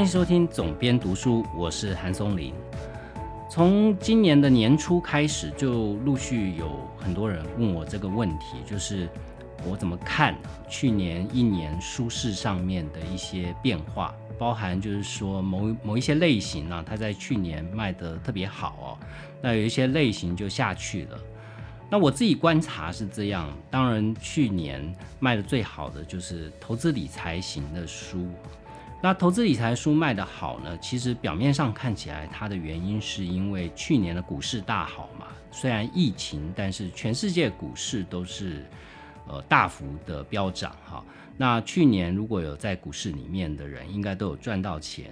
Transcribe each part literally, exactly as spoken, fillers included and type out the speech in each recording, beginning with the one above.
欢迎收听总编读书，我是韩松林。从今年的年初开始，就陆续有很多人问我这个问题，就是我怎么看去年一年书市上面的一些变化，包含就是说某某一些类型啊，它在去年卖得特别好哦，那有一些类型就下去了。那我自己观察是这样，当然去年卖得最好的就是投资理财型的书。那投资理财书卖得好呢，其实表面上看起来它的原因是因为去年的股市大好嘛，虽然疫情，但是全世界股市都是呃大幅的飙涨哈。那去年如果有在股市里面的人，应该都有赚到钱。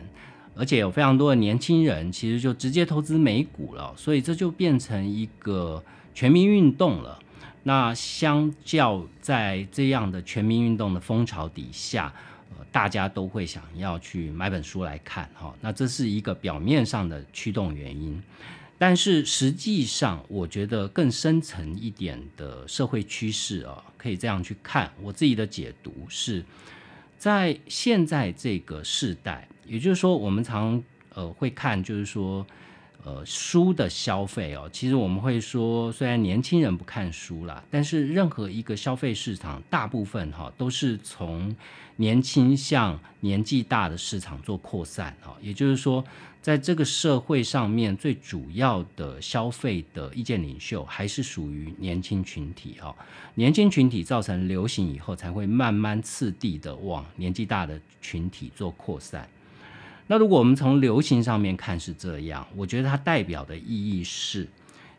而且有非常多的年轻人其实就直接投资美股了，所以这就变成一个全民运动了。那相较在这样的全民运动的风潮底下，呃、大家都会想要去买本书来看，哦，那这是一个表面上的驱动原因。但是实际上我觉得更深层一点的社会趋势，哦，可以这样去看。我自己的解读是，在现在这个世代，也就是说我们常呃会看就是说呃书的消费哦，其实我们会说虽然年轻人不看书啦，但是任何一个消费市场大部分哦都是从年轻向年纪大的市场做扩散哦，也就是说在这个社会上面最主要的消费的意见领袖还是属于年轻群体哦，年轻群体造成流行以后才会慢慢次第的往年纪大的群体做扩散。那如果我们从流行上面看是这样，我觉得它代表的意义是，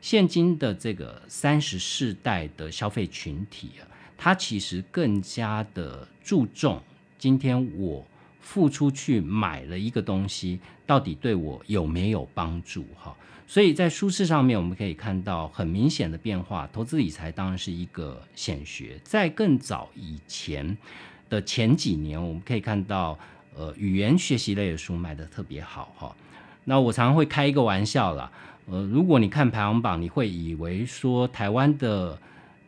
现今的这个三十世代的消费群体，啊，它其实更加的注重今天我付出去买了一个东西，到底对我有没有帮助哈。所以在书市上面我们可以看到很明显的变化，投资理财当然是一个显学。在更早以前的前几年，我们可以看到呃，语言学习类的书卖得特别好哈，哦。那我常常会开一个玩笑啦，呃，如果你看排行榜，你会以为说台湾的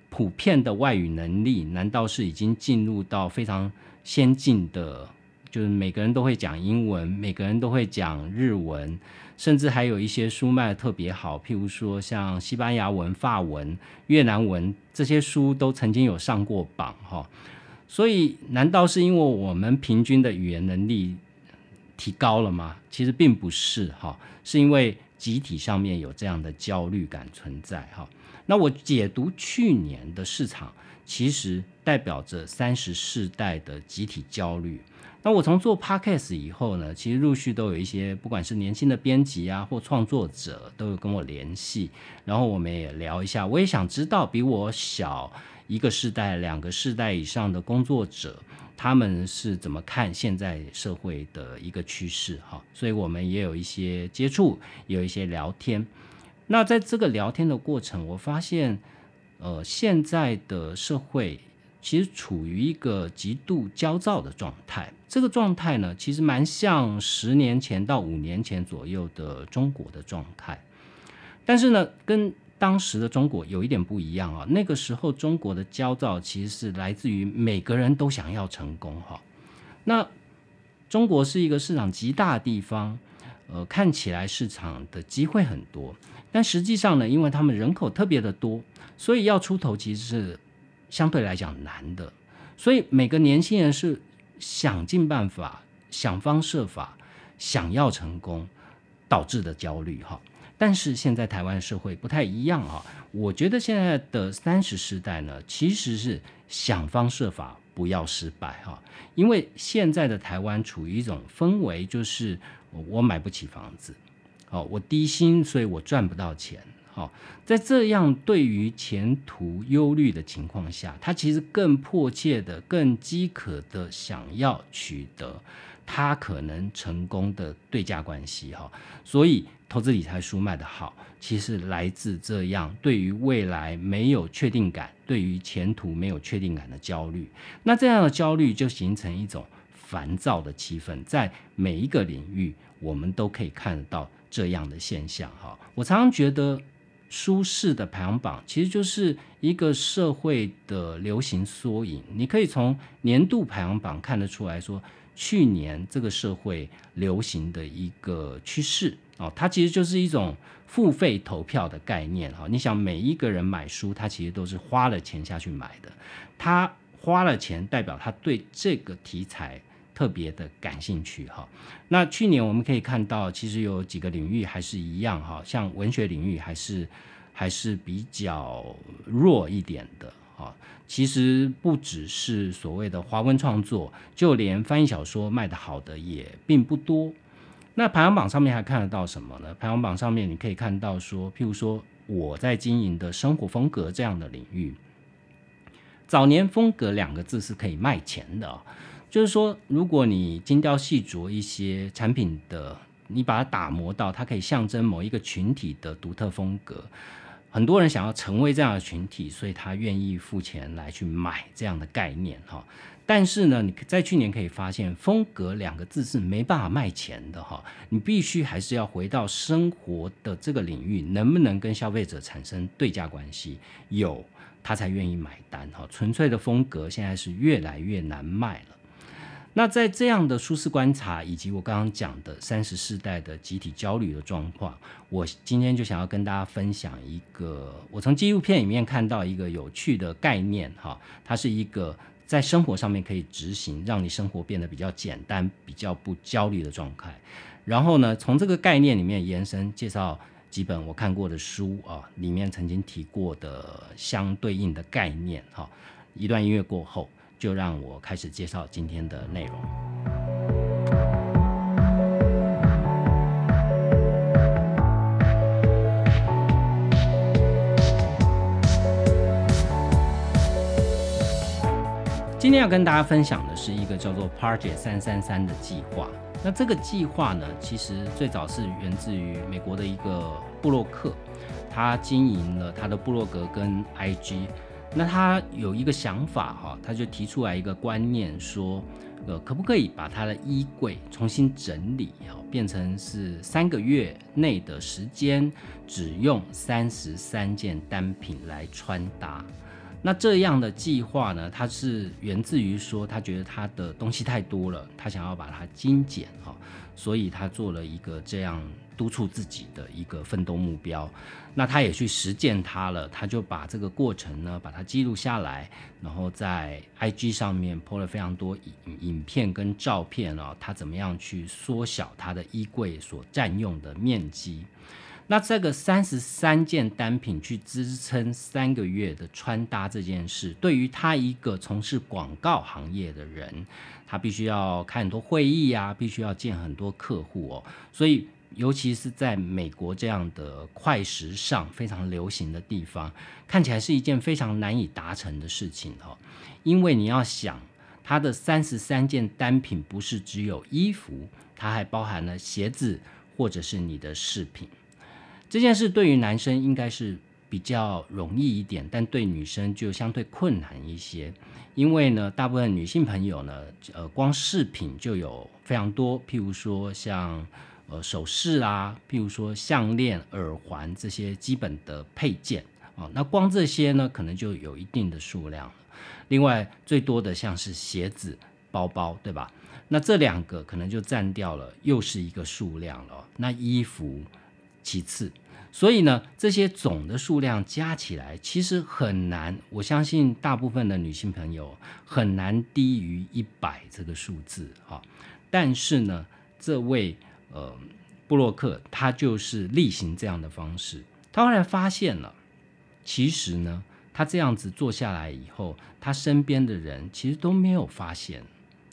普遍的外语能力，难道是已经进入到非常先进的，就是每个人都会讲英文，每个人都会讲日文，甚至还有一些书卖得特别好，譬如说像西班牙文、法文、越南文，这些书都曾经有上过榜哈，哦。所以难道是因为我们平均的语言能力提高了吗？其实并不是，哦，是因为集体上面有这样的焦虑感存在，哦。那我解读去年的市场其实代表着三十世代的集体焦虑。那我从做 podcast 以后呢，其实陆续都有一些不管是年轻的编辑啊或创作者都有跟我联系，然后我们也聊一下，我也想知道比我小一个世代两个世代以上的工作者，他们是怎么看现在社会的一个趋势哈，所以我们也有一些接触，也有一些聊天。那在这个聊天的过程，我发现呃，现在的社会其实处于一个极度焦躁的状态，这个状态呢其实蛮像十年前到五年前左右的中国的状态，但是呢跟当时的中国有一点不一样啊，那个时候中国的焦躁其实是来自于每个人都想要成功哈。那中国是一个市场极大的地方，呃，看起来市场的机会很多，但实际上呢，因为他们人口特别的多，所以要出头其实是相对来讲难的，所以每个年轻人是想尽办法、想方设法、想要成功导致的焦虑哈。但是现在台湾社会不太一样啊，我觉得现在的三十世代呢，其实是想方设法不要失败啊，因为现在的台湾处于一种氛围，就是我买不起房子，哦，我低薪，所以我赚不到钱。好，哦，在这样对于前途忧虑的情况下，他其实更迫切的、更饥渴的想要取得他可能成功的对价关系哈，哦，所以投资理财书卖得好，其实来自这样对于未来没有确定感，对于前途没有确定感的焦虑。那这样的焦虑就形成一种烦躁的气氛，在每一个领域我们都可以看得到这样的现象哈。我常常觉得书市的排行榜其实就是一个社会的流行缩影，你可以从年度排行榜看得出来说，去年这个社会流行的一个趋势、哦、它其实就是一种付费投票的概念、哦、你想每一个人买书他其实都是花了钱下去买的，他花了钱代表他对这个题材特别的感兴趣。那去年我们可以看到其实有几个领域还是一样，像文学领域还是还是比较弱一点的。其实不只是所谓的华文创作，就连翻译小说卖得好的也并不多。那排行榜上面还看得到什么呢？排行榜上面你可以看到说，譬如说我在经营的生活风格这样的领域，早年风格两个字是可以卖钱的、哦，就是说如果你精雕细琢一些产品的，你把它打磨到它可以象征某一个群体的独特风格，很多人想要成为这样的群体，所以他愿意付钱来去买这样的概念、哦、但是呢，你在去年可以发现风格两个字是没办法卖钱的、哦、你必须还是要回到生活的这个领域，能不能跟消费者产生对价关系，有他才愿意买单、哦、纯粹的风格现在是越来越难卖了。那在这样的舒适观察以及我刚刚讲的三十世代的集体焦虑的状况，我今天就想要跟大家分享一个我从纪录片里面看到一个有趣的概念，它是一个在生活上面可以执行让你生活变得比较简单比较不焦虑的状态，然后呢从这个概念里面延伸介绍几本我看过的书啊，里面曾经提过的相对应的概念。一段音乐过后，就让我开始介绍今天的内容。今天要跟大家分享的是一个叫做 Project 三三三的计划。那这个计划呢，其实最早是源自于美国的一个部落客，他经营了他的部落格跟 I G。那他有一个想法、哦、他就提出来一个观念说、呃、可不可以把他的衣柜重新整理、哦、变成是三个月内的时间只用三十三件单品来穿搭。那这样的计划呢，它是源自于说他觉得他的东西太多了，他想要把它精简、哦、所以他做了一个这样督促自己的一个奋斗目标。那他也去实践它了，他就把这个过程呢把它记录下来，然后在 I G 上面 po 了非常多影片跟照片、哦、他怎么样去缩小他的衣柜所占用的面积。那这个三十三件单品去支撑三个月的穿搭这件事，对于他一个从事广告行业的人，他必须要开很多会议啊，必须要见很多客户哦，所以尤其是在美国这样的快时尚非常流行的地方，看起来是一件非常难以达成的事情、哦、因为你要想它的三十三件单品不是只有衣服，它还包含了鞋子或者是你的饰品。这件事对于男生应该是比较容易一点，但对女生就相对困难一些，因为呢大部分女性朋友呢、呃、光饰品就有非常多，譬如说像呃，首饰啊，譬如说项链、耳环这些基本的配件、哦、那光这些呢，可能就有一定的数量了。另外，最多的像是鞋子、包包，对吧？那这两个可能就占掉了，又是一个数量了。那衣服其次，所以呢，这些总的数量加起来其实很难。我相信大部分的女性朋友很难低于一百这个数字、哦、但是呢，这位。呃，布洛克他就是例行这样的方式，他后来发现了，其实呢，他这样子做下来以后，他身边的人其实都没有发现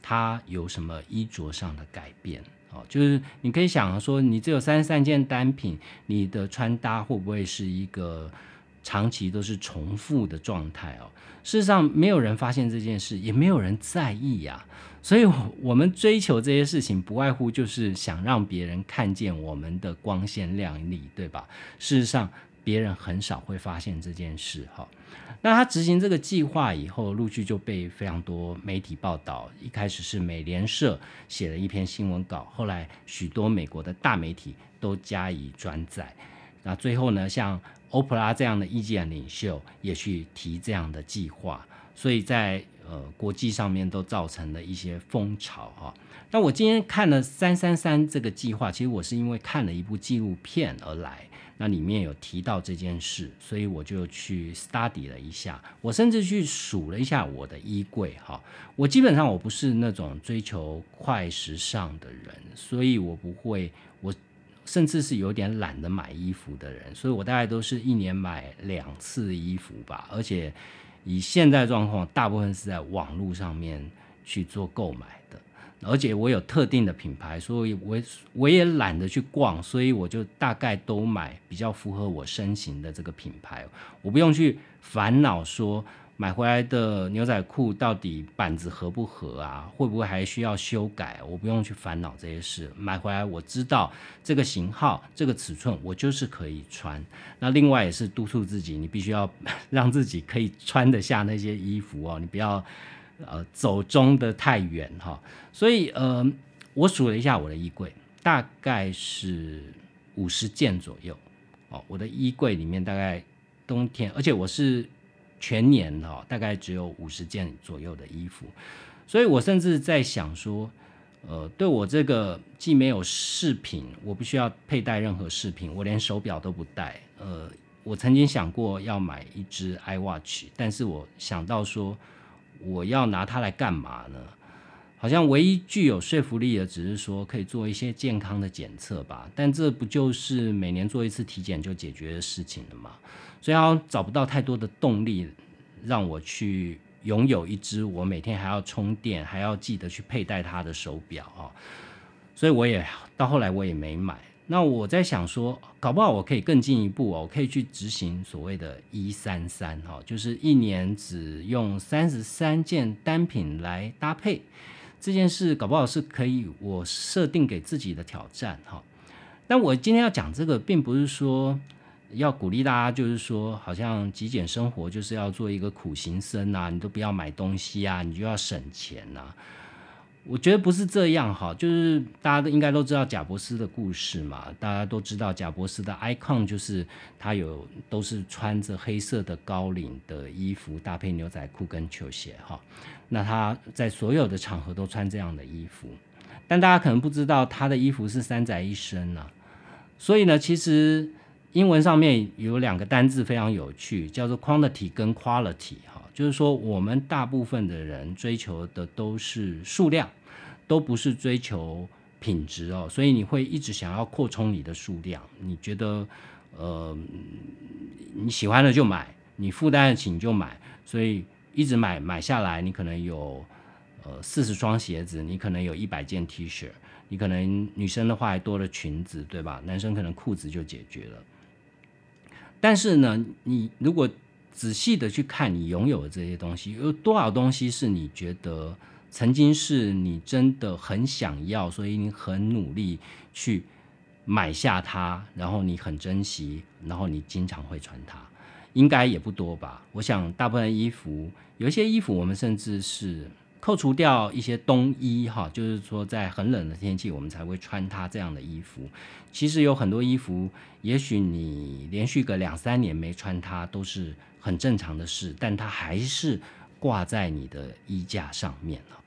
他有什么衣着上的改变、哦、就是你可以想说，你只有三十三件单品，你的穿搭会不会是一个长期都是重复的状态哦？事实上没有人发现这件事，也没有人在意啊。所以我们追求这些事情不外乎就是想让别人看见我们的光鲜亮丽，对吧？事实上别人很少会发现这件事、哦、那他执行这个计划以后，陆续就被非常多媒体报道。一开始是美联社写了一篇新闻稿，后来许多美国的大媒体都加以转载。那最后呢，像欧普拉这样的意见领袖也去提这样的计划，所以在呃国际上面都造成了一些风潮哈、哦。那我今天看了三三三这个计划，其实我是因为看了一部纪录片而来，那里面有提到这件事，所以我就去 study 了一下，我甚至去数了一下我的衣柜哈、哦。我基本上我不是那种追求快时尚的人，所以我不会，我甚至是有点懒得买衣服的人，所以我大概都是一年买两次衣服吧，而且以现在状况，大部分是在网络上面去做购买的，而且我有特定的品牌，所以我我也懒得去逛，所以我就大概都买比较符合我身形的这个品牌，我不用去烦恼说买回来的牛仔裤到底板子合不合啊，会不会还需要修改，我不用去烦恼这些事，买回来我知道这个型号这个尺寸我就是可以穿。那另外也是督促自己，你必须要让自己可以穿得下那些衣服哦，你不要呃走中的太远哈、哦。所以呃我数了一下我的衣柜，大概是五十件左右哦，我的衣柜里面大概冬天，而且我是全年、哦、大概只有五十件左右的衣服，所以我甚至在想说，呃，对我这个既没有饰品，我不需要佩戴任何饰品，我连手表都不戴。呃，我曾经想过要买一只 iWatch， 但是我想到说，我要拿它来干嘛呢？好像唯一具有说服力的只是说可以做一些健康的检测吧，但这不就是每年做一次体检就解决的事情了吗？所以好像找不到太多的动力让我去拥有一只我每天还要充电还要记得去佩戴它的手表、哦、所以我也到后来我也没买。那我在想说搞不好我可以更进一步、哦、我可以去执行所谓的一三三、哦、就是一年只用三十三件单品来搭配，这件事搞不好是可以我设定给自己的挑战哈。但我今天要讲这个并不是说要鼓励大家，就是说好像极简生活就是要做一个苦行僧啊，你都不要买东西啊，你就要省钱啊，我觉得不是这样哈。就是大家都应该都知道贾伯斯的故事嘛，大家都知道贾伯斯的 icon 就是他有都是穿着黑色的高领的衣服搭配牛仔裤跟球鞋哈。那他在所有的场合都穿这样的衣服，但大家可能不知道他的衣服是三宅一生啊。所以呢，其实英文上面有两个单字非常有趣，叫做 quantity 跟 quality 哈，就是说我们大部分的人追求的都是数量，都不是追求品质哦，所以你会一直想要扩充你的数量，你觉得呃你喜欢的就买，你负担得起你就买，所以一直买买下来，你可能有呃四十双鞋子，你可能有一百件 T 恤，你可能女生的话还多了裙子，对吧？男生可能裤子就解决了。但是呢，你如果仔细的去看你拥有的这些东西，有多少东西是你觉得曾经是你真的很想要，所以你很努力去买下它，然后你很珍惜，然后你经常会穿它，应该也不多吧？我想大部分的衣服，有一些衣服我们甚至是扣除掉一些冬衣哈，就是说在很冷的天气我们才会穿它这样的衣服，其实有很多衣服也许你连续个两三年没穿它都是很正常的事，但它还是挂在你的衣架上面了。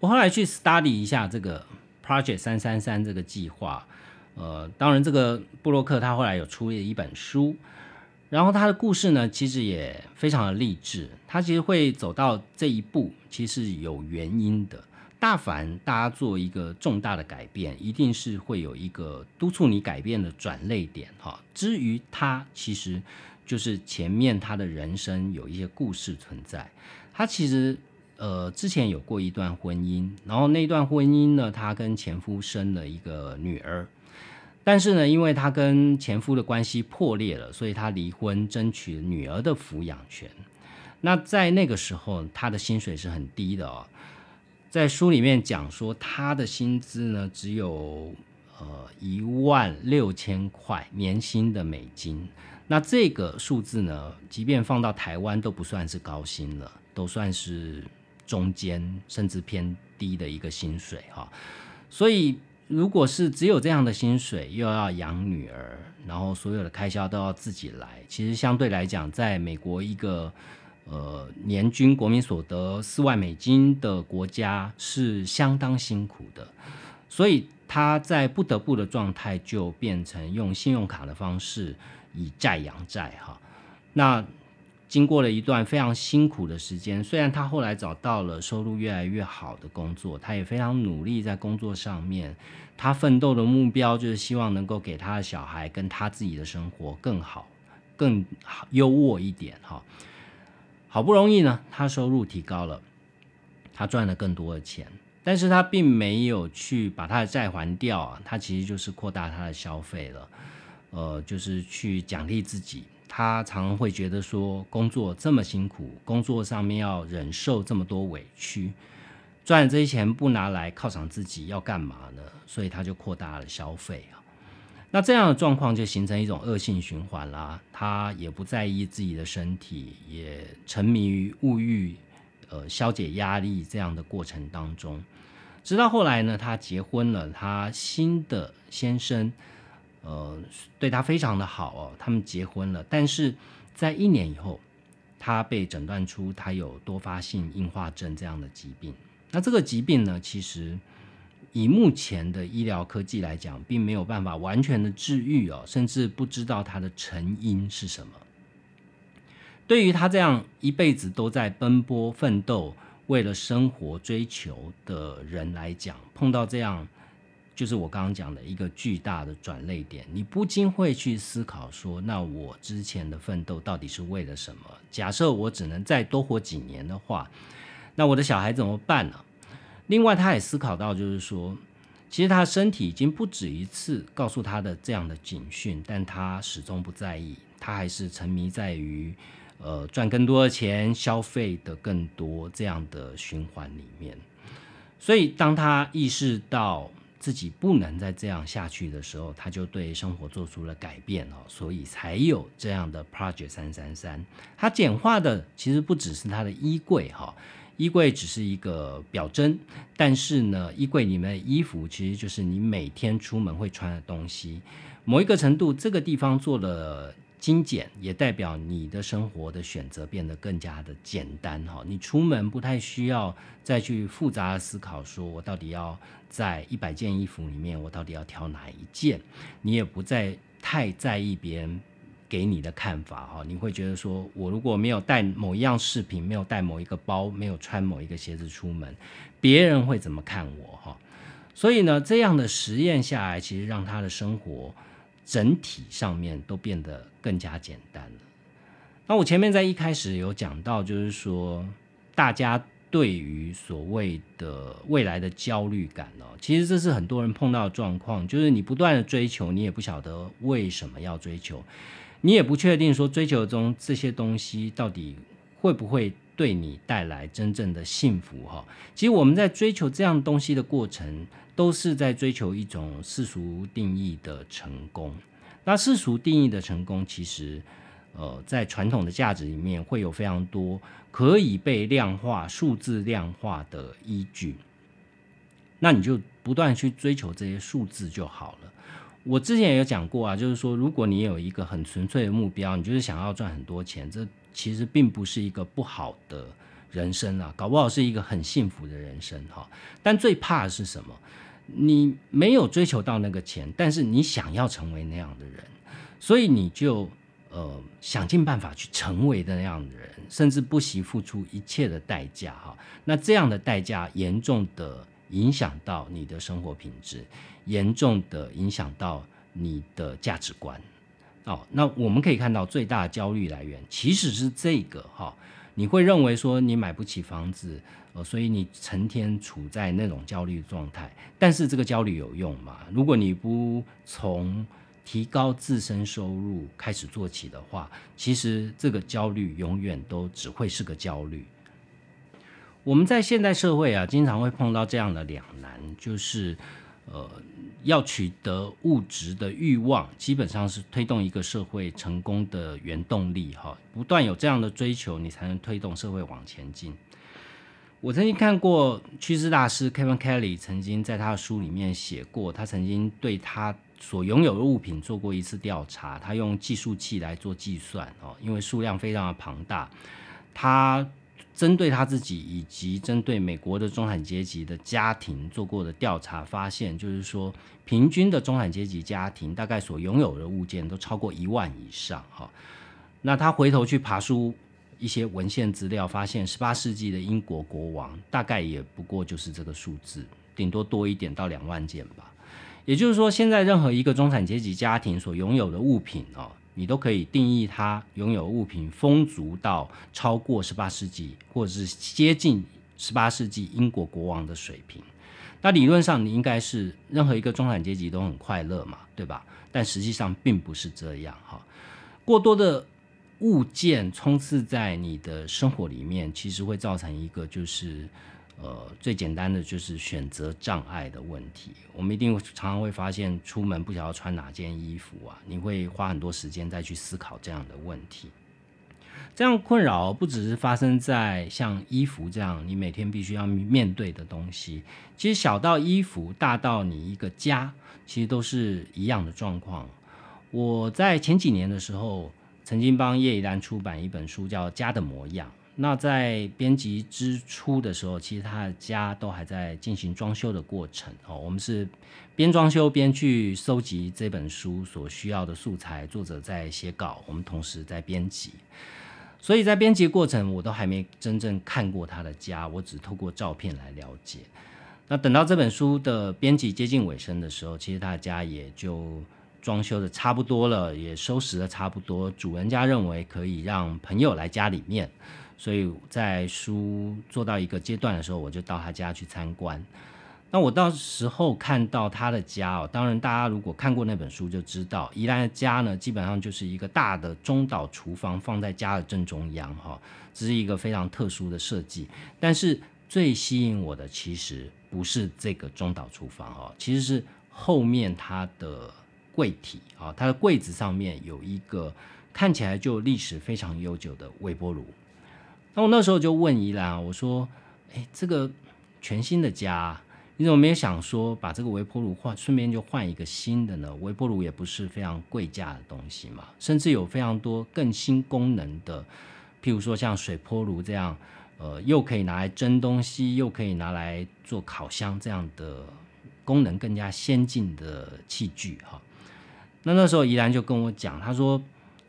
我后来去 study 一下这个 Project 三三三这个计划，呃，当然这个布洛克他后来有出了一本书，然后他的故事呢其实也非常的励志，他其实会走到这一步其实有原因的。大凡大家做一个重大的改变，一定是会有一个督促你改变的转捩点哈。至于他其实就是前面他的人生有一些故事存在，他其实呃之前有过一段婚姻，然后那段婚姻呢，他跟前夫生了一个女儿，但是呢，因为他跟前夫的关系破裂了，所以他离婚争取女儿的抚养权。那在那个时候他的薪水是很低的哦，在书里面讲说他的薪资呢只有呃一万六千块年薪的美金，那这个数字呢即便放到台湾都不算是高薪了，都算是中间甚至偏低的一个薪水哈。所以如果是只有这样的薪水，又要养女儿，然后所有的开销都要自己来，其实相对来讲在美国一个呃年均国民所得四万美金的国家是相当辛苦的，所以他在不得不的状态就变成用信用卡的方式以债养债哈。那经过了一段非常辛苦的时间，虽然他后来找到了收入越来越好的工作，他也非常努力在工作上面，他奋斗的目标就是希望能够给他的小孩跟他自己的生活更好更优渥一点哈。好不容易呢他收入提高了，他赚了更多的钱，但是他并没有去把他的债还掉啊，他其实就是扩大他的消费了，呃，就是去奖励自己。他常常会觉得说工作这么辛苦，工作上面要忍受这么多委屈，赚了这些钱不拿来犒赏自己要干嘛呢？所以他就扩大了消费啊。那这样的状况就形成一种恶性循环啦，他也不在意自己的身体，也沉迷于物欲呃，消解压力这样的过程当中，直到后来呢，他结婚了，他新的先生，呃，对他非常的好哦，他们结婚了，但是在一年以后，他被诊断出他有多发性硬化症这样的疾病。那这个疾病呢，其实以目前的医疗科技来讲，并没有办法完全的治愈哦，甚至不知道它的成因是什么。对于他这样一辈子都在奔波奋斗，为了生活追求的人来讲，碰到这样就是我刚刚讲的一个巨大的转捩点，你不禁会去思考说，那我之前的奋斗到底是为了什么？假设我只能再多活几年的话，那我的小孩怎么办呢？另外他也思考到，就是说其实他身体已经不止一次告诉他的这样的警讯，但他始终不在意，他还是沉迷在于呃，赚更多的钱，消费的更多，这样的循环里面。所以当他意识到自己不能再这样下去的时候，他就对生活做出了改变哦，所以才有这样的 Project 三三三。他简化的其实不只是他的衣柜哈，衣柜只是一个表征，但是呢，衣柜里面的衣服其实就是你每天出门会穿的东西。某一个程度，这个地方做了精简，也代表你的生活的选择变得更加的简单哈。你出门不太需要再去复杂的思考，说我到底要在一百件衣服里面，我到底要挑哪一件。你也不再太在意别人给你的看法哈。你会觉得说，我如果没有带某一样饰品，没有带某一个包，没有穿某一个鞋子出门，别人会怎么看我哈？所以呢，这样的实验下来，其实让他的生活整体上面都变得更加简单了。那我前面在一开始有讲到，就是说大家对于所谓的未来的焦虑感哦，其实这是很多人碰到的状况，就是你不断的追求，你也不晓得为什么要追求，你也不确定说追求中这些东西到底会不会对你带来真正的幸福哦。其实我们在追求这样东西的过程，都是在追求一种世俗定义的成功。那世俗定义的成功，其实呃，在传统的价值里面会有非常多可以被量化、数字量化的依据，那你就不断去追求这些数字就好了。我之前也有讲过啊，就是说如果你有一个很纯粹的目标，你就是想要赚很多钱，这其实并不是一个不好的人生啊，搞不好是一个很幸福的人生哈。但最怕的是什么？你没有追求到那个钱，但是你想要成为那样的人，所以你就呃想尽办法去成为的那样的人，甚至不惜付出一切的代价哈。那这样的代价严重的影响到你的生活品质，严重的影响到你的价值观哦。那我们可以看到最大的焦虑来源其实是这个哈。你会认为说你买不起房子，呃，所以你成天处在那种焦虑状态。但是这个焦虑有用吗？如果你不从提高自身收入开始做起的话，其实这个焦虑永远都只会是个焦虑。我们在现代社会啊，经常会碰到这样的两难，就是呃，要取得物质的欲望基本上是推动一个社会成功的原动力哈，不断有这样的追求，你才能推动社会往前进。我曾经看过趋势大师 Kevin Kelly 曾经在他的书里面写过，他曾经对他所拥有的物品做过一次调查，他用计数器来做计算哦，因为数量非常的庞大，他针对他自己以及针对美国的中产阶级的家庭做过的调查发现，就是说平均的中产阶级家庭大概所拥有的物件都超过一万以上。那他回头去爬书一些文献资料发现，十八世纪的英国国王大概也不过就是这个数字，顶多多一点到两万件吧。也就是说，现在任何一个中产阶级家庭所拥有的物品哦，你都可以定义它拥有物品丰足到超过十八世纪或者是接近十八世纪英国国王的水平。那理论上你应该是任何一个中产阶级都很快乐嘛，对吧？但实际上并不是这样哈。过多的物件充斥在你的生活里面，其实会造成一个就是呃，最简单的就是选择障碍的问题。我们一定常常会发现出门不晓得穿哪件衣服啊，你会花很多时间再去思考这样的问题。这样困扰不只是发生在像衣服这样你每天必须要面对的东西，其实小到衣服，大到你一个家，其实都是一样的状况。我在前几年的时候曾经帮叶宜兰出版一本书叫《家的模样》，那在编辑之初的时候，其实他的家都还在进行装修的过程、哦、我们是边装修边去搜集这本书所需要的素材，作者在写稿，我们同时在编辑，所以在编辑过程我都还没真正看过他的家，我只透过照片来了解。那等到这本书的编辑接近尾声的时候，其实他的家也就装修的差不多了，也收拾的差不多，主人家认为可以让朋友来家里面，所以在书做到一个阶段的时候，我就到他家去参观。那我到时候看到他的家、哦、当然大家如果看过那本书就知道，宜兰的家呢基本上就是一个大的中岛厨房放在家的正中央、哦、这是一个非常特殊的设计。但是最吸引我的其实不是这个中岛厨房、哦、其实是后面它的柜体、哦、它的柜子上面有一个看起来就历史非常悠久的微波炉。那我那时候就问宜兰，我说诶，这个全新的家你怎么没有想说把这个微波炉换，顺便就换一个新的呢？微波炉也不是非常贵价的东西嘛，甚至有非常多更新功能的，譬如说像水波炉这样呃，又可以拿来蒸东西，又可以拿来做烤箱，这样的功能更加先进的器具哈。那那时候宜兰就跟我讲，他说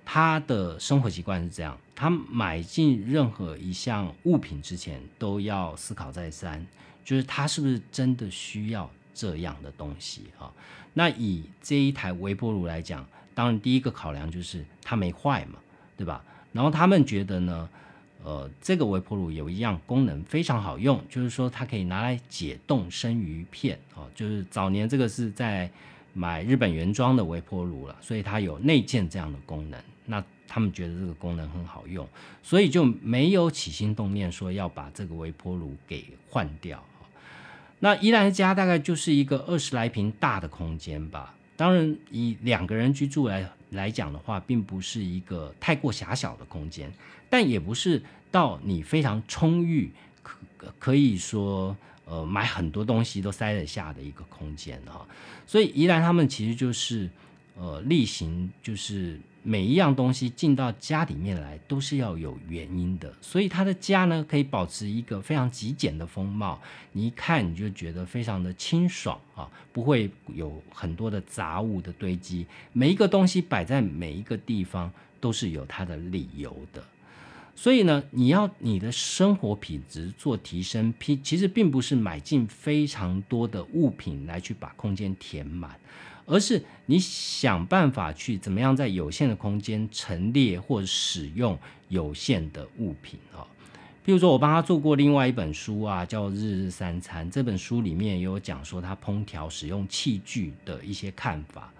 他的生活习惯是这样，他买进任何一项物品之前都要思考再三，就是他是不是真的需要这样的东西、哦、那以这一台微波炉来讲，当然第一个考量就是它没坏嘛，对吧？然后他们觉得呢呃，这个微波炉有一样功能非常好用，就是说它可以拿来解冻生鱼片、哦、就是早年这个是在买日本原装的微波炉了，所以它有内建这样的功能，那他们觉得这个功能很好用，所以就没有起心动念说要把这个微波炉给换掉。那宜兰家大概就是一个二十来平大的空间吧，当然以两个人居住来来讲的话，并不是一个太过狭小的空间，但也不是到你非常充裕，可可以说呃，买很多东西都塞得下的一个空间、哦、所以宜兰他们其实就是呃，例行就是每一样东西进到家里面来都是要有原因的，所以他的家呢可以保持一个非常极简的风貌，你一看你就觉得非常的清爽、啊、不会有很多的杂物的堆积，每一个东西摆在每一个地方都是有它的理由的。所以呢，你要你的生活品质做提升，其实并不是买进非常多的物品来去把空间填满，而是你想办法去怎么样在有限的空间陈列或使用有限的物品、哦、譬如说我帮他做过另外一本书啊，叫《日日三餐》，这本书里面也有讲说他烹调使用器具的一些看法，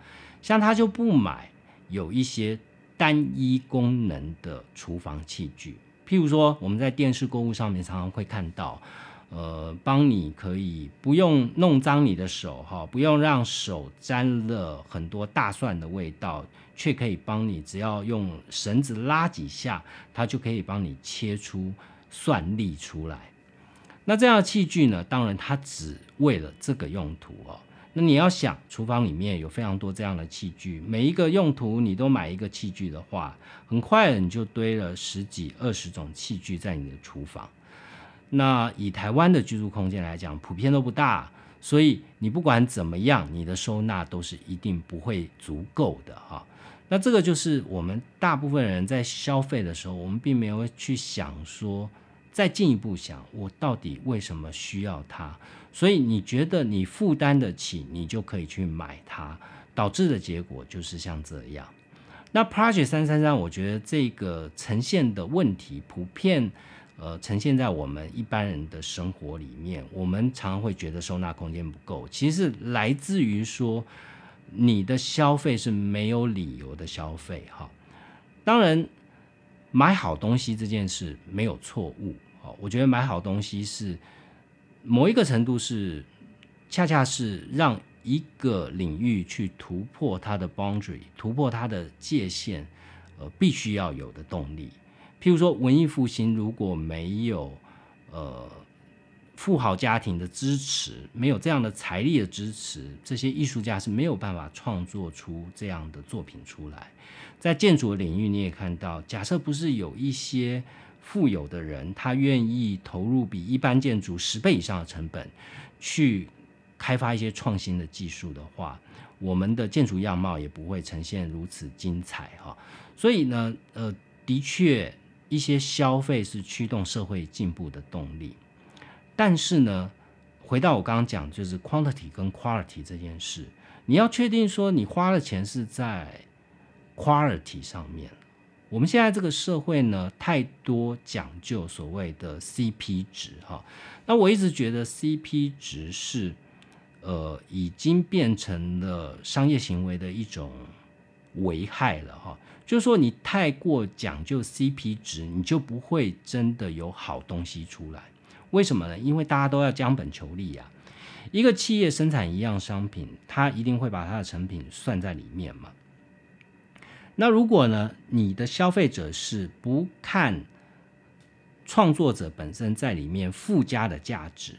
像他就不买有一些单一功能的厨房器具，譬如说我们在电视购物上面常常会看到呃，帮你可以不用弄脏你的手、哦、不用让手沾了很多大蒜的味道，却可以帮你只要用绳子拉几下，它就可以帮你切出蒜粒出来。那这样的器具呢，当然它只为了这个用途、哦、那你要想厨房里面有非常多这样的器具，每一个用途你都买一个器具的话，很快你就堆了十几二十种器具在你的厨房。那以台湾的居住空间来讲，普遍都不大，所以你不管怎么样，你的收纳都是一定不会足够的哈。那这个就是我们大部分人在消费的时候，我们并没有去想说再进一步想我到底为什么需要它，所以你觉得你负担得起你就可以去买它，导致的结果就是像这样。那 Project 三三三我觉得这个呈现的问题普遍呃，呈现在我们一般人的生活里面，我们常常会觉得收纳空间不够，其实来自于说你的消费是没有理由的消费哈。当然买好东西这件事没有错误，我觉得买好东西是某一个程度是恰恰是让一个领域去突破它的 boundary， 突破它的界限，呃，必须要有的动力。譬如说文艺复兴如果没有呃富豪家庭的支持，没有这样的财力的支持，这些艺术家是没有办法创作出这样的作品出来。在建筑的领域你也看到，假设不是有一些富有的人他愿意投入比一般建筑十倍以上的成本去开发一些创新的技术的话，我们的建筑样貌也不会呈现如此精彩哈。所以呢呃，的确一些消费是驱动社会进步的动力，但是呢回到我刚刚讲就是 quantity 跟 quality 这件事，你要确定说你花的钱是在 quality 上面。我们现在这个社会呢太多讲究所谓的 C P 值哈，那我一直觉得 C P 值是呃已经变成了商业行为的一种危害了哈，就是说你太过讲究 C P 值，你就不会真的有好东西出来。为什么呢？因为大家都要将本求利啊。一个企业生产一样商品，它一定会把它的成品算在里面嘛。那如果呢，你的消费者是不看创作者本身在里面附加的价值，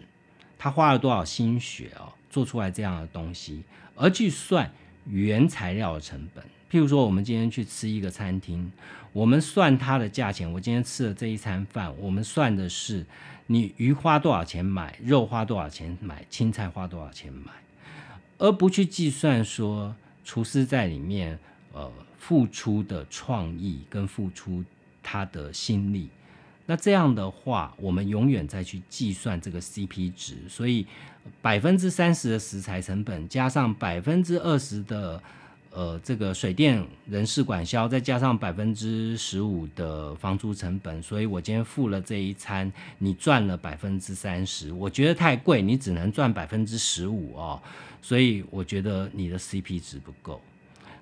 他花了多少心血哦，做出来这样的东西，而去算原材料的成本。譬如说我们今天去吃一个餐厅，我们算它的价钱，我今天吃了这一餐饭，我们算的是你鱼花多少钱买，肉花多少钱买，青菜花多少钱买，而不去计算说厨师在里面呃付出的创意跟付出他的心力。那这样的话我们永远再去计算这个 C P 值，所以 百分之三十 的食材成本加上 百分之二十 的呃，这个水电人事管销，再加上 百分之十五 的房租成本，所以我今天付了这一餐，你赚了 百分之三十， 我觉得太贵，你只能赚 百分之十五 哦，所以我觉得你的 C P 值不够。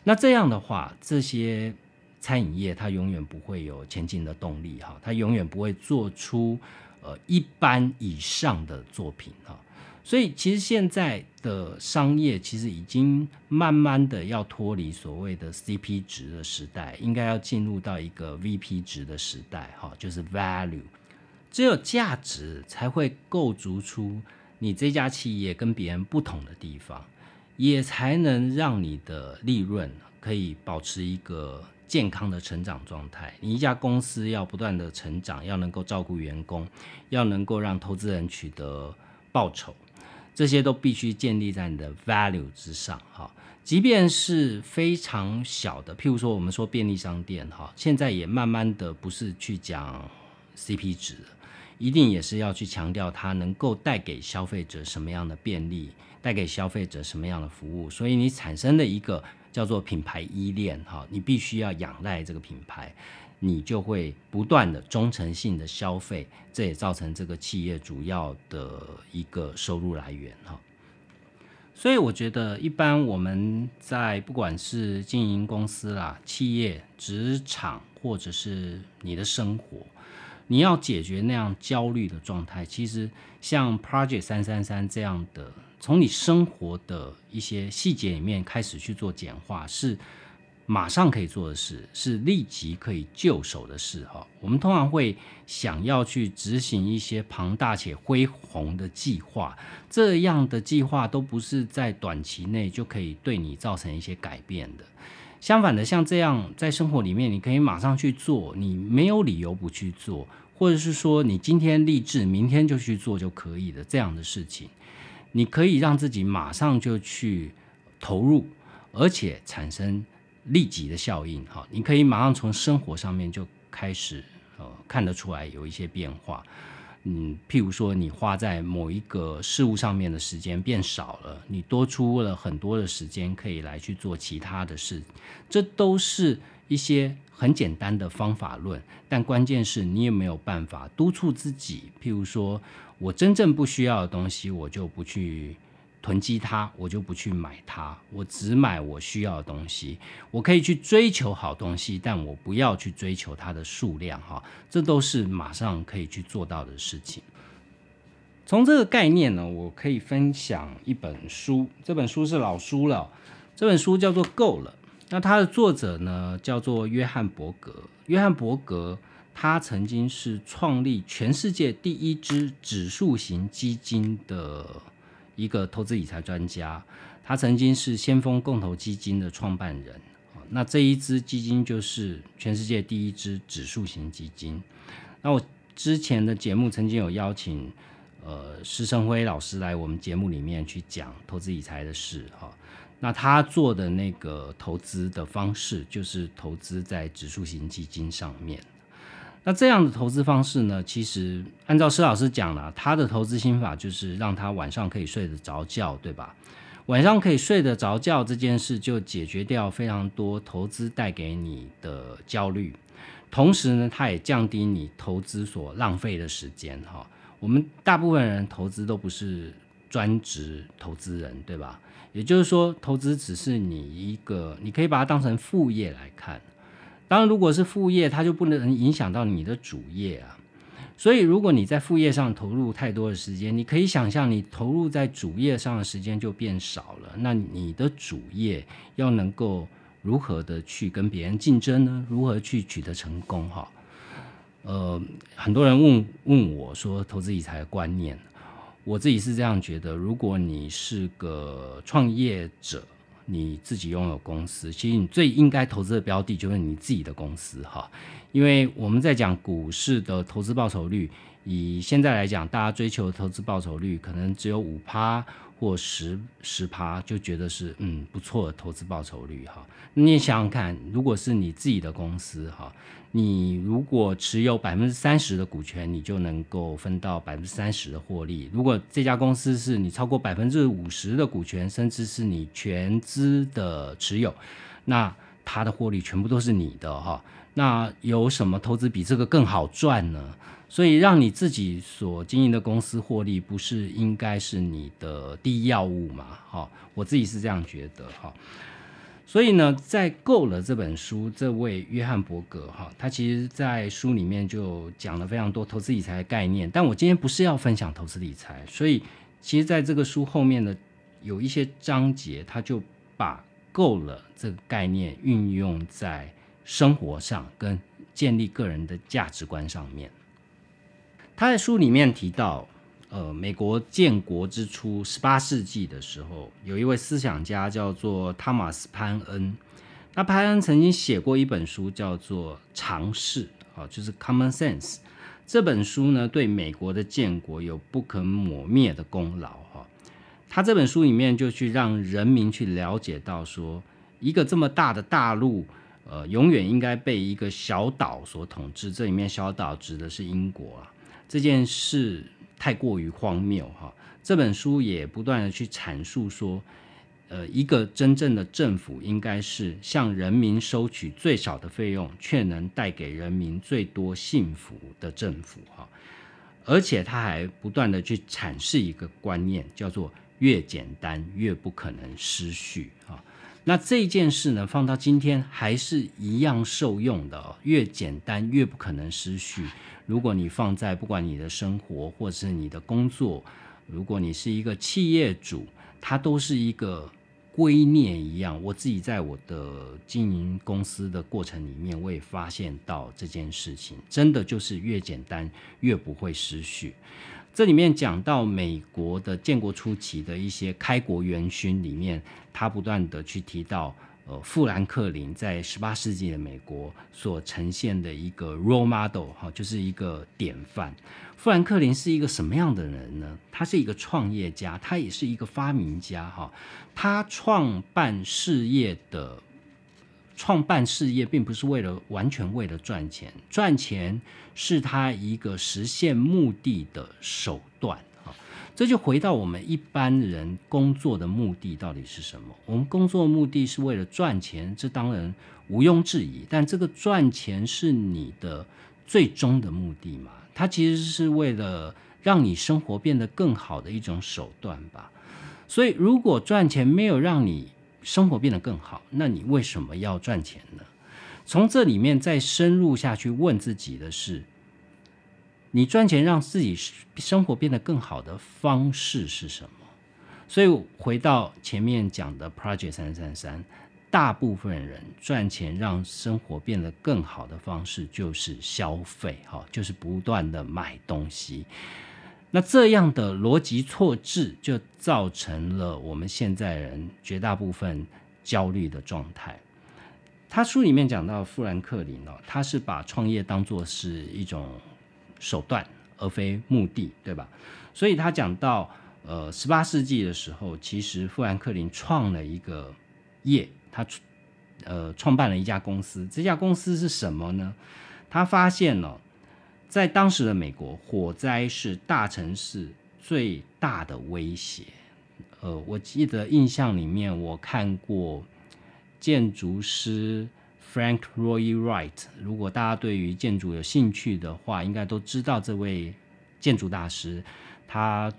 那这样的话，这些餐饮业它永远不会有前进的动力哈，它永远不会做出呃一般以上的作品哈。所以其实现在的商业其实已经慢慢的要脱离所谓的 C P 值的时代，应该要进入到一个 V P 值的时代，就是 value。 只有价值才会构筑出你这家企业跟别人不同的地方，也才能让你的利润可以保持一个健康的成长状态。你一家公司要不断的成长，要能够照顾员工，要能够让投资人取得报酬，这些都必须建立在你的 value 之上哈。即便是非常小的，譬如说我们说便利商店哈，现在也慢慢的不是去讲 C P 值，一定也是要去强调它能够带给消费者什么样的便利，带给消费者什么样的服务，所以你产生的一个叫做品牌依恋哈，你必须要仰赖这个品牌，你就会不断的忠诚性的消费，这也造成这个企业主要的一个收入来源哈。所以我觉得一般我们在不管是经营公司啦、企业、职场或者是你的生活，你要解决那样焦虑的状态，其实像 Project 三三三这样的，从你生活的一些细节里面开始去做简化，是马上可以做的事，是立即可以就手的事。我们通常会想要去执行一些庞大且恢宏的计划，这样的计划都不是在短期内就可以对你造成一些改变的。相反的，像这样在生活里面你可以马上去做，你没有理由不去做，或者是说你今天立志明天就去做就可以的，这样的事情你可以让自己马上就去投入，而且产生立即的效应。你可以马上从生活上面就开始、呃、看得出来有一些变化。嗯，譬如说你花在某一个事物上面的时间变少了，你多出了很多的时间可以来去做其他的事，这都是一些很简单的方法论。但关键是你有没有办法督促自己，譬如说我真正不需要的东西我就不去囤积它，我就不去买它，我只买我需要的东西。我可以去追求好东西，但我不要去追求它的数量，这都是马上可以去做到的事情。从这个概念呢，我可以分享一本书，这本书是老书了，这本书叫做《够了》。那它的作者呢叫做约翰伯格。约翰伯格他曾经是创立全世界第一支指数型基金的一个投资理财专家，他曾经是先锋共同基金的创办人。那这一支基金就是全世界第一支指数型基金。那我之前的节目曾经有邀请呃施生辉老师来我们节目里面去讲投资理财的事。那他做的那个投资的方式就是投资在指数型基金上面。那这样的投资方式呢，其实按照施老师讲了，他的投资心法就是让他晚上可以睡得着觉，对吧？晚上可以睡得着觉这件事就解决掉非常多投资带给你的焦虑，同时呢，他也降低你投资所浪费的时间。我们大部分人投资都不是专职投资人，对吧？也就是说，投资只是你一个，你可以把它当成副业来看。当然如果是副业，它就不能影响到你的主业啊。所以如果你在副业上投入太多的时间，你可以想象你投入在主业上的时间就变少了，那你的主业要能够如何的去跟别人竞争呢？如何去取得成功？哈，呃，很多人问问我说投资理财的观念，我自己是这样觉得，如果你是个创业者，你自己拥有公司，其实你最应该投资的标的就是你自己的公司哈，因为我们在讲股市的投资报酬率，以现在来讲，大家追求的投资报酬率可能只有 百分之五 或 百分之十 就觉得是嗯不错的投资报酬率哈。你也想想看，如果是你自己的公司哈，你如果持有 百分之三十 的股权，你就能够分到 百分之三十 的获利。如果这家公司是你超过 百分之五十 的股权，甚至是你全资的持有，那它的获利全部都是你的哈。那有什么投资比这个更好赚呢？所以让你自己所经营的公司获利，不是应该是你的第一要务嘛？哦，我自己是这样觉得哈。所以呢，在《够了》这本书，这位约翰伯格哈，他其实在书里面就讲了非常多投资理财的概念。但我今天不是要分享投资理财，所以其实在这个书后面的有一些章节，他就把“够了”这个概念运用在生活上跟建立个人的价值观上面。他在书里面提到，呃，美国建国之初十八世纪的时候，有一位思想家叫做汤马斯·潘恩。那潘恩曾经写过一本书叫做《常识》，就是 Common Sense。 这本书呢，对美国的建国有不可磨灭的功劳。他这本书里面就去让人民去了解到说，一个这么大的大陆呃，永远应该被一个小岛所统治，这里面小岛指的是英国啊，这件事太过于荒谬哈。这本书也不断的去阐述说，呃，一个真正的政府应该是向人民收取最少的费用，却能带给人民最多幸福的政府哈。而且他还不断的去阐释一个观念，叫做越简单越不可能失序哈。那这件事呢，放到今天还是一样受用的哦，越简单越不可能失序。如果你放在不管你的生活或是你的工作，如果你是一个企业主，它都是一个归臬一样，我自己在我的经营公司的过程里面，我也发现到这件事情，真的就是越简单越不会失序。这里面讲到美国的建国初期的一些开国元勋里面，他不断的去提到呃，富兰克林在十八世纪的美国所呈现的一个 role model， 就是一个典范。富兰克林是一个什么样的人呢？他是一个创业家，他也是一个发明家，他创办事业的创办事业并不是为了完全为了赚钱，赚钱是他一个实现目的的手段。这就回到我们一般人工作的目的到底是什么？我们工作的目的是为了赚钱，这当然毋庸置疑，但这个赚钱是你的最终的目的吗？它其实是为了让你生活变得更好的一种手段吧。所以如果赚钱没有让你生活变得更好，那你为什么要赚钱呢？从这里面再深入下去问自己的是，你赚钱让自己生活变得更好的方式是什么？所以回到前面讲的 Project 三三三，大部分人赚钱让生活变得更好的方式就是消费，就是不断的买东西。那这样的逻辑错置就造成了我们现在人绝大部分焦虑的状态。他书里面讲到富兰克林，哦，他是把创业当作是一种手段而非目的，对吧？所以他讲到呃， 十八世纪的时候，其实富兰克林创了一个业，他呃创办了一家公司。这家公司是什么呢？他发现了，哦，在当时的美国，火灾是大城市最大的威胁。呃，我记得印象里面我看过建筑师Frank Lloyd Wright， 如果大家对于建筑有兴趣的话，应该都知道这位建筑大师。他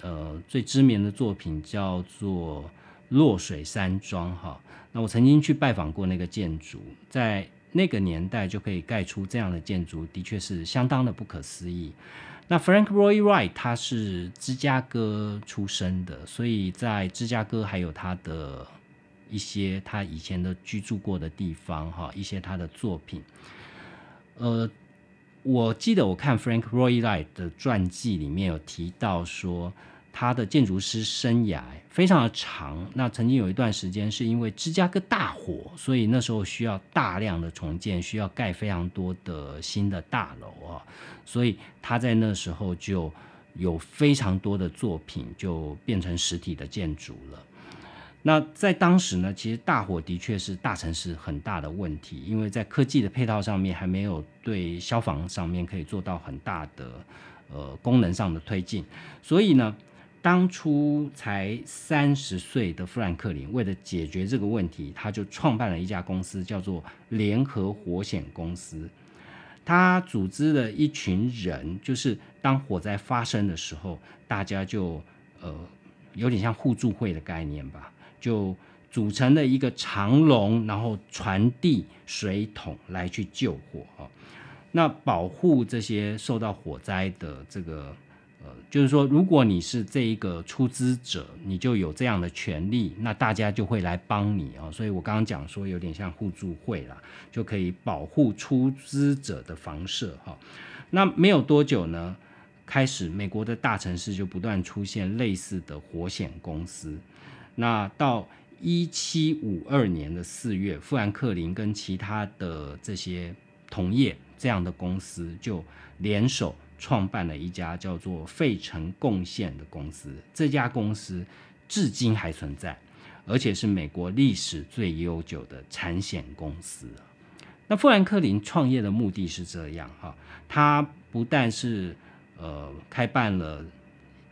呃最知名的作品叫做落水山庄，哈。那我曾经去拜访过那个建筑，在那个年代就可以盖出这样的建筑，的确是相当的不可思议。那 Frank Lloyd Wright 他是芝加哥出生的，所以在芝加哥还有他的一些他以前的居住过的地方，一些他的作品。呃，我记得我看 Frank Lloyd Wright 的传记里面有提到说，他的建筑师生涯非常的长，那曾经有一段时间是因为芝加哥大火，所以那时候需要大量的重建，需要盖非常多的新的大楼，啊，所以他在那时候就有非常多的作品就变成实体的建筑了。那在当时呢，其实大火的确是大城市很大的问题，因为在科技的配套上面还没有对消防上面可以做到很大的呃功能上的推进，所以呢，当初才三十岁的富兰克林为了解决这个问题，他就创办了一家公司，叫做联合火险公司。他组织了一群人，就是当火灾发生的时候，大家就呃有点像互助会的概念吧。就组成了一个长龙，然后传递水桶来去救火，哦，那保护这些受到火灾的这个呃，就是说如果你是这一个出资者，你就有这样的权利，那大家就会来帮你，哦，所以我刚刚讲说有点像互助会啦，就可以保护出资者的房舍，哦，那没有多久呢，开始美国的大城市就不断出现类似的火险公司。那到一七五二年的四月，富兰克林跟其他的这些同业这样的公司就联手创办了一家叫做费城贡献的公司。这家公司至今还存在，而且是美国历史最悠久的产险公司。那富兰克林创业的目的是这样，啊，他不但是呃开办了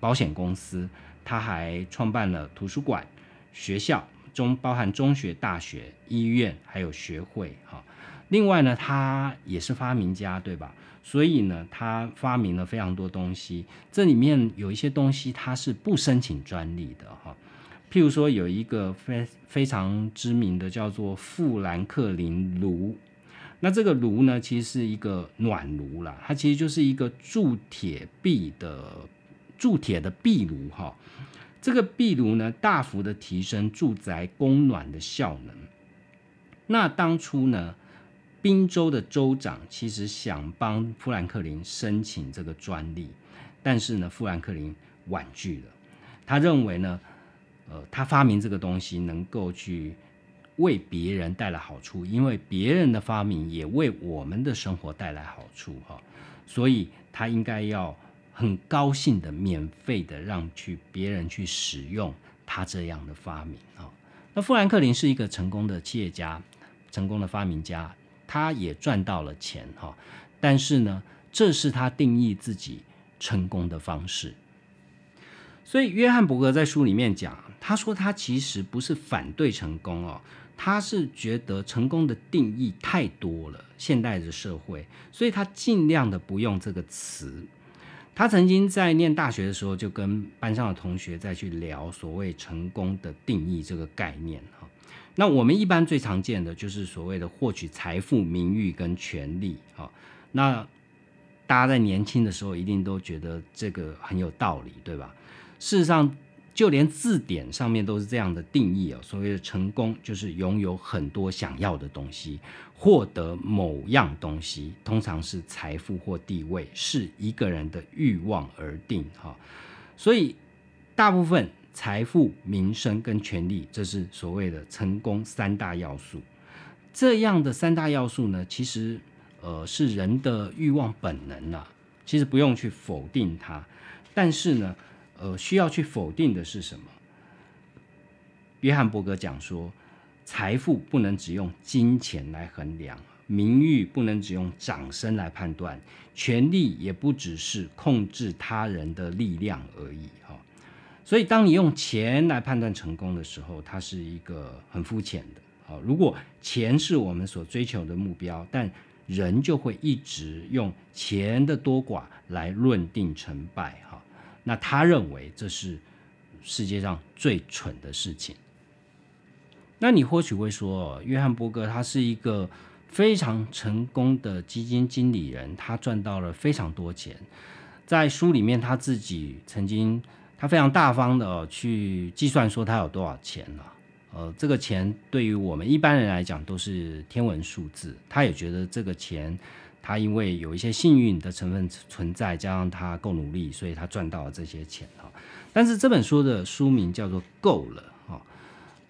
保险公司，他还创办了图书馆、学校，中包含中学、大学、医院还有学会，哦，另外呢，他也是发明家，对吧？所以呢，他发明了非常多东西，这里面有一些东西他是不申请专利的，哦，譬如说有一个 非, 非常知名的叫做富兰克林炉。那这个炉呢，其实是一个暖炉啦，它其实就是一个铸铁壁的铸铁的壁炉，这个壁炉呢，大幅的提升住宅供暖的效能。那当初呢，宾州的州长其实想帮富兰克林申请这个专利，但是呢，富兰克林婉拒了。他认为呢，呃，他发明这个东西能够去为别人带来好处，因为别人的发明也为我们的生活带来好处哈，所以他应该要很高兴的、免费的让去别人去使用他这样的发明啊。那富兰克林是一个成功的企业家、成功的发明家，他也赚到了钱哈，但是呢，这是他定义自己成功的方式。所以约翰伯格在书里面讲，他说他其实不是反对成功哦，他是觉得成功的定义太多了，现代的社会，所以他尽量的不用这个词。他曾经在念大学的时候就跟班上的同学再去聊所谓成功的定义这个概念。那我们一般最常见的就是所谓的获取财富、名誉跟权利。那大家在年轻的时候一定都觉得这个很有道理，对吧？事实上就连字典上面都是这样的定义哦，所谓的成功就是拥有很多想要的东西，获得某样东西，通常是财富或地位，是一个人的欲望而定哈。所以大部分财富、名声跟权力，这是所谓的成功三大要素。这样的三大要素呢，其实呃是人的欲望本能啊，其实不用去否定它，但是呢。呃，需要去否定的是什么？约翰伯格讲说，财富不能只用金钱来衡量，名誉不能只用掌声来判断，权力也不只是控制他人的力量而已哈。所以，当你用钱来判断成功的时候，它是一个很肤浅的。好，如果钱是我们所追求的目标，但人就会一直用钱的多寡来论定成败哈。那他认为这是世界上最蠢的事情。那你或许会说，约翰伯格他是一个非常成功的基金经理人，他赚到了非常多钱。在书里面他自己曾经，他非常大方的去计算说他有多少钱啊。呃，这个钱对于我们一般人来讲都是天文数字，他也觉得这个钱他因为有一些幸运的成分存在，加上他够努力，所以他赚到了这些钱。但是这本书的书名叫做《够了》，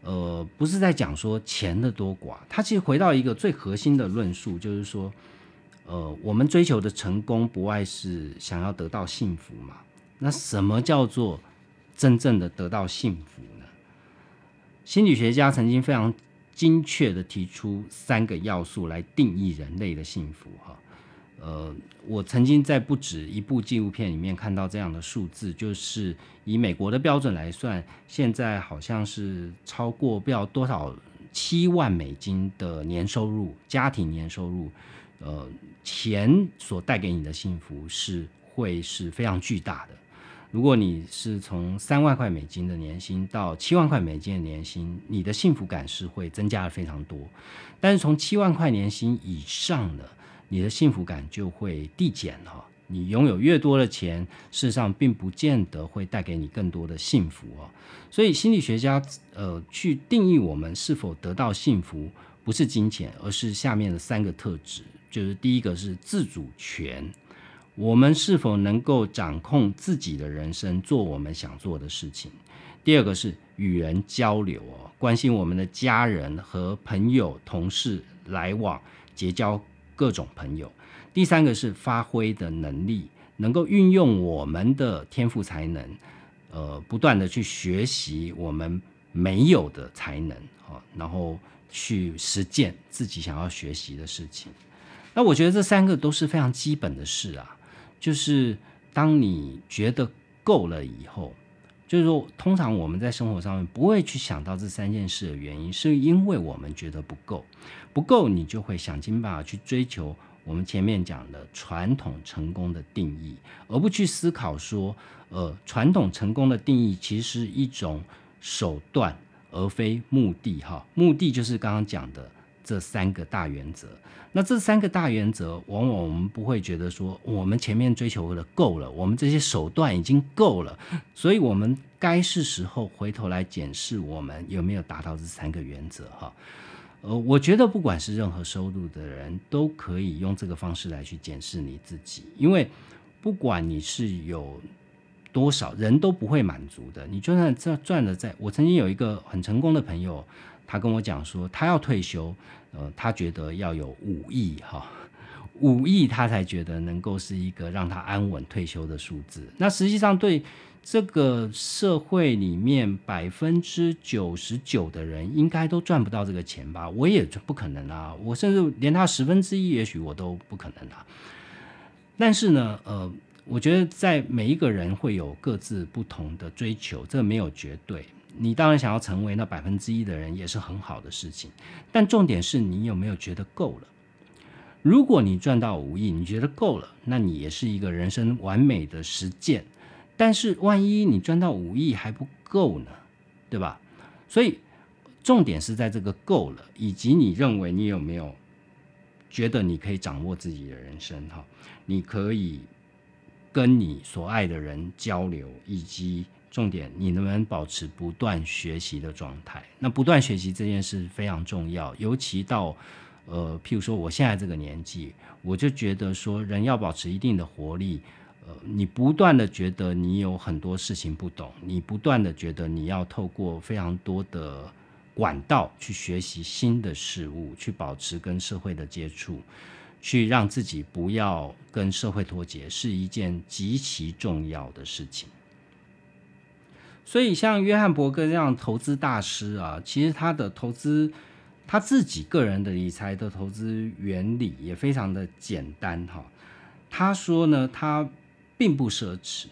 呃，不是在讲说钱的多寡，它其实回到一个最核心的论述，就是说，呃，我们追求的成功不外是想要得到幸福嘛。那什么叫做真正的得到幸福呢？心理学家曾经非常精确地提出三个要素来定义人类的幸福哈。呃，我曾经在不止一部纪录片里面看到这样的数字，就是以美国的标准来算，现在好像是超过不了多少七万美金的年收入，家庭年收入，呃，钱所带给你的幸福是会是非常巨大的。如果你是从三万块美金的年薪到七万块美金的年薪，你的幸福感是会增加的非常多。但是从七万块年薪以上的，你的幸福感就会递减哦。你拥有越多的钱，事实上并不见得会带给你更多的幸福哦。所以心理学家呃去定义我们是否得到幸福，不是金钱，而是下面的三个特质，就是第一个是自主权。我们是否能够掌控自己的人生，做我们想做的事情。第二个是与人交流哦，关心我们的家人和朋友、同事来往，结交各种朋友。第三个是发挥的能力，能够运用我们的天赋才能，呃，不断的去学习我们没有的才能，哦，然后去实践自己想要学习的事情。那我觉得这三个都是非常基本的事啊。就是当你觉得够了以后，就是说通常我们在生活上面不会去想到这三件事的原因，是因为我们觉得不够，不够你就会想尽办法去追求我们前面讲的传统成功的定义，而不去思考说呃，传统成功的定义其实是一种手段而非目的哈。目的就是刚刚讲的这三个大原则。那这三个大原则，往往我们不会觉得说我们前面追求的够了，我们这些手段已经够了，所以我们该是时候回头来检视我们有没有达到这三个原则哈。呃，我觉得不管是任何收入的人都可以用这个方式来去检视你自己，因为不管你是有多少人都不会满足的，你就算赚了，在我曾经有一个很成功的朋友，他跟我讲说他要退休，呃，他觉得要有五亿哈，五亿他才觉得能够是一个让他安稳退休的数字。那实际上对这个社会里面百分之九十九的人应该都赚不到这个钱吧，我也不可能啊，我甚至连他十分之一也许我都不可能啊。但是呢，呃我觉得在每一个人会有各自不同的追求，这没有绝对。你当然想要成为那百分之一的人也是很好的事情，但重点是你有没有觉得够了。如果你赚到五亿，你觉得够了，那你也是一个人生完美的实践。但是万一你赚到五亿还不够呢，对吧？所以重点是在这个够了，以及你认为你有没有觉得你可以掌握自己的人生，你可以跟你所爱的人交流，以及重点你能不能保持不断学习的状态。那不断学习这件事非常重要，尤其到呃，譬如说我现在这个年纪，我就觉得说人要保持一定的活力，呃，你不断的觉得你有很多事情不懂，你不断的觉得你要透过非常多的管道去学习新的事物，去保持跟社会的接触，去让自己不要跟社会脱节，是一件极其重要的事情。所以像约翰伯格这样投资大师啊，其实他的投资，他自己个人的理财的投资原理也非常的简单哈。他说呢，他并不奢侈，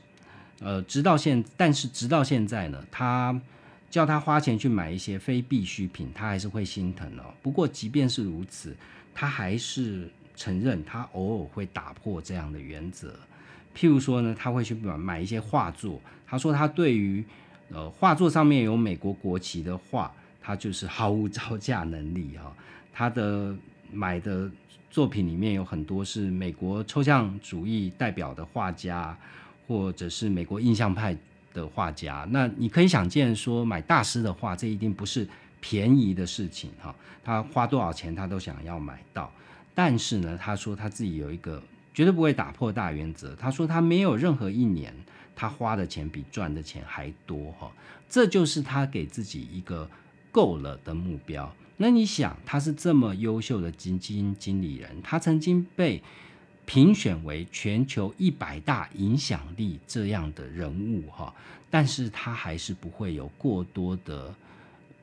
呃，直到现，但是直到现在呢，他叫他花钱去买一些非必需品，他还是会心疼哦。不过即便是如此，他还是承认他偶尔会打破这样的原则。譬如说呢，他会去买一些画作，他说他对于呃画作上面有美国国旗的画，他就是毫无招架能力哈、哦。他的买的作品里面有很多是美国抽象主义代表的画家，或者是美国印象派的画家。那你可以想见说买大师的画，这一定不是便宜的事情哈、哦。他花多少钱他都想要买到。但是呢，他说他自己有一个绝对不会打破大原则，他说他没有任何一年他花的钱比赚的钱还多、哦、这就是他给自己一个够了的目标。那你想，他是这么优秀的基金经理人，他曾经被评选为全球一百大影响力这样的人物、哦、但是他还是不会有过多的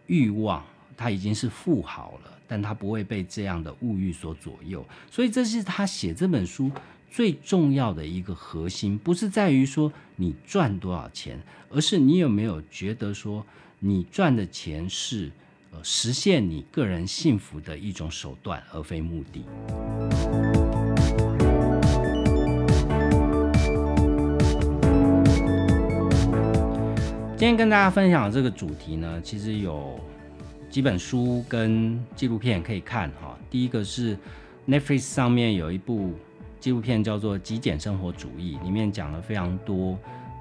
欲望，他已经是富豪了，但他不会被这样的物欲所左右。所以这是他写这本书最重要的一个核心，不是在于说你赚多少钱，而是你有没有觉得说你赚的钱是、呃、实现你个人幸福的一种手段，而非目的。今天跟大家分享的这个主题呢，其实有几本书跟纪录片可以看哈。第一个是 Netflix 上面有一部纪录片叫做《极简生活主义》，里面讲了非常多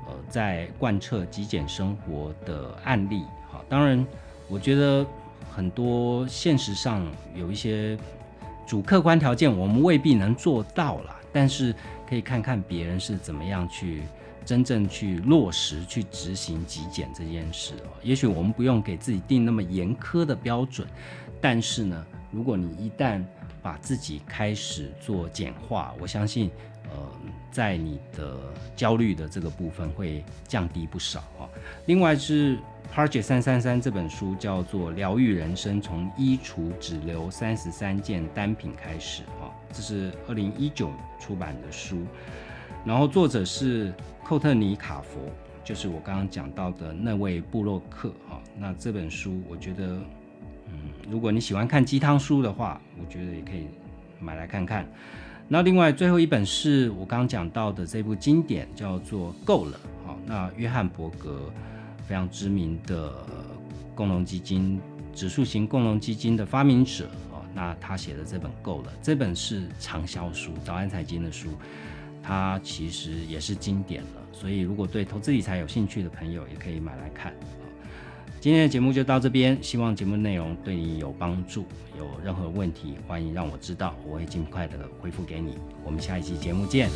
呃在贯彻极简生活的案例哈。当然，我觉得很多现实上有一些主客观条件我们未必能做到啦，但是可以看看别人是怎么样去真正去落实去执行极简这件事、哦、也许我们不用给自己定那么严苛的标准，但是呢，如果你一旦把自己开始做简化，我相信呃，在你的焦虑的这个部分会降低不少、哦、另外是 Project 三三三这本书叫做《疗愈人生，从衣橱只留三十三件单品开始》哦、这是二零一九出版的书，然后作者是寇特尼卡佛，就是我刚刚讲到的那位部落客。那这本书我觉得、嗯、如果你喜欢看鸡汤书的话，我觉得也可以买来看看。那另外最后一本是我刚刚讲到的这部经典叫做《够了》，那约翰伯格非常知名的共同基金指数型共同基金的发明者，那他写的这本《够了》，这本是畅销书，早安财经的书，它其实也是经典了，所以如果对投资理财有兴趣的朋友也可以买来看。今天的节目就到这边，希望节目内容对你有帮助，有任何问题欢迎让我知道，我会尽快的回复给你。我们下一期节目见。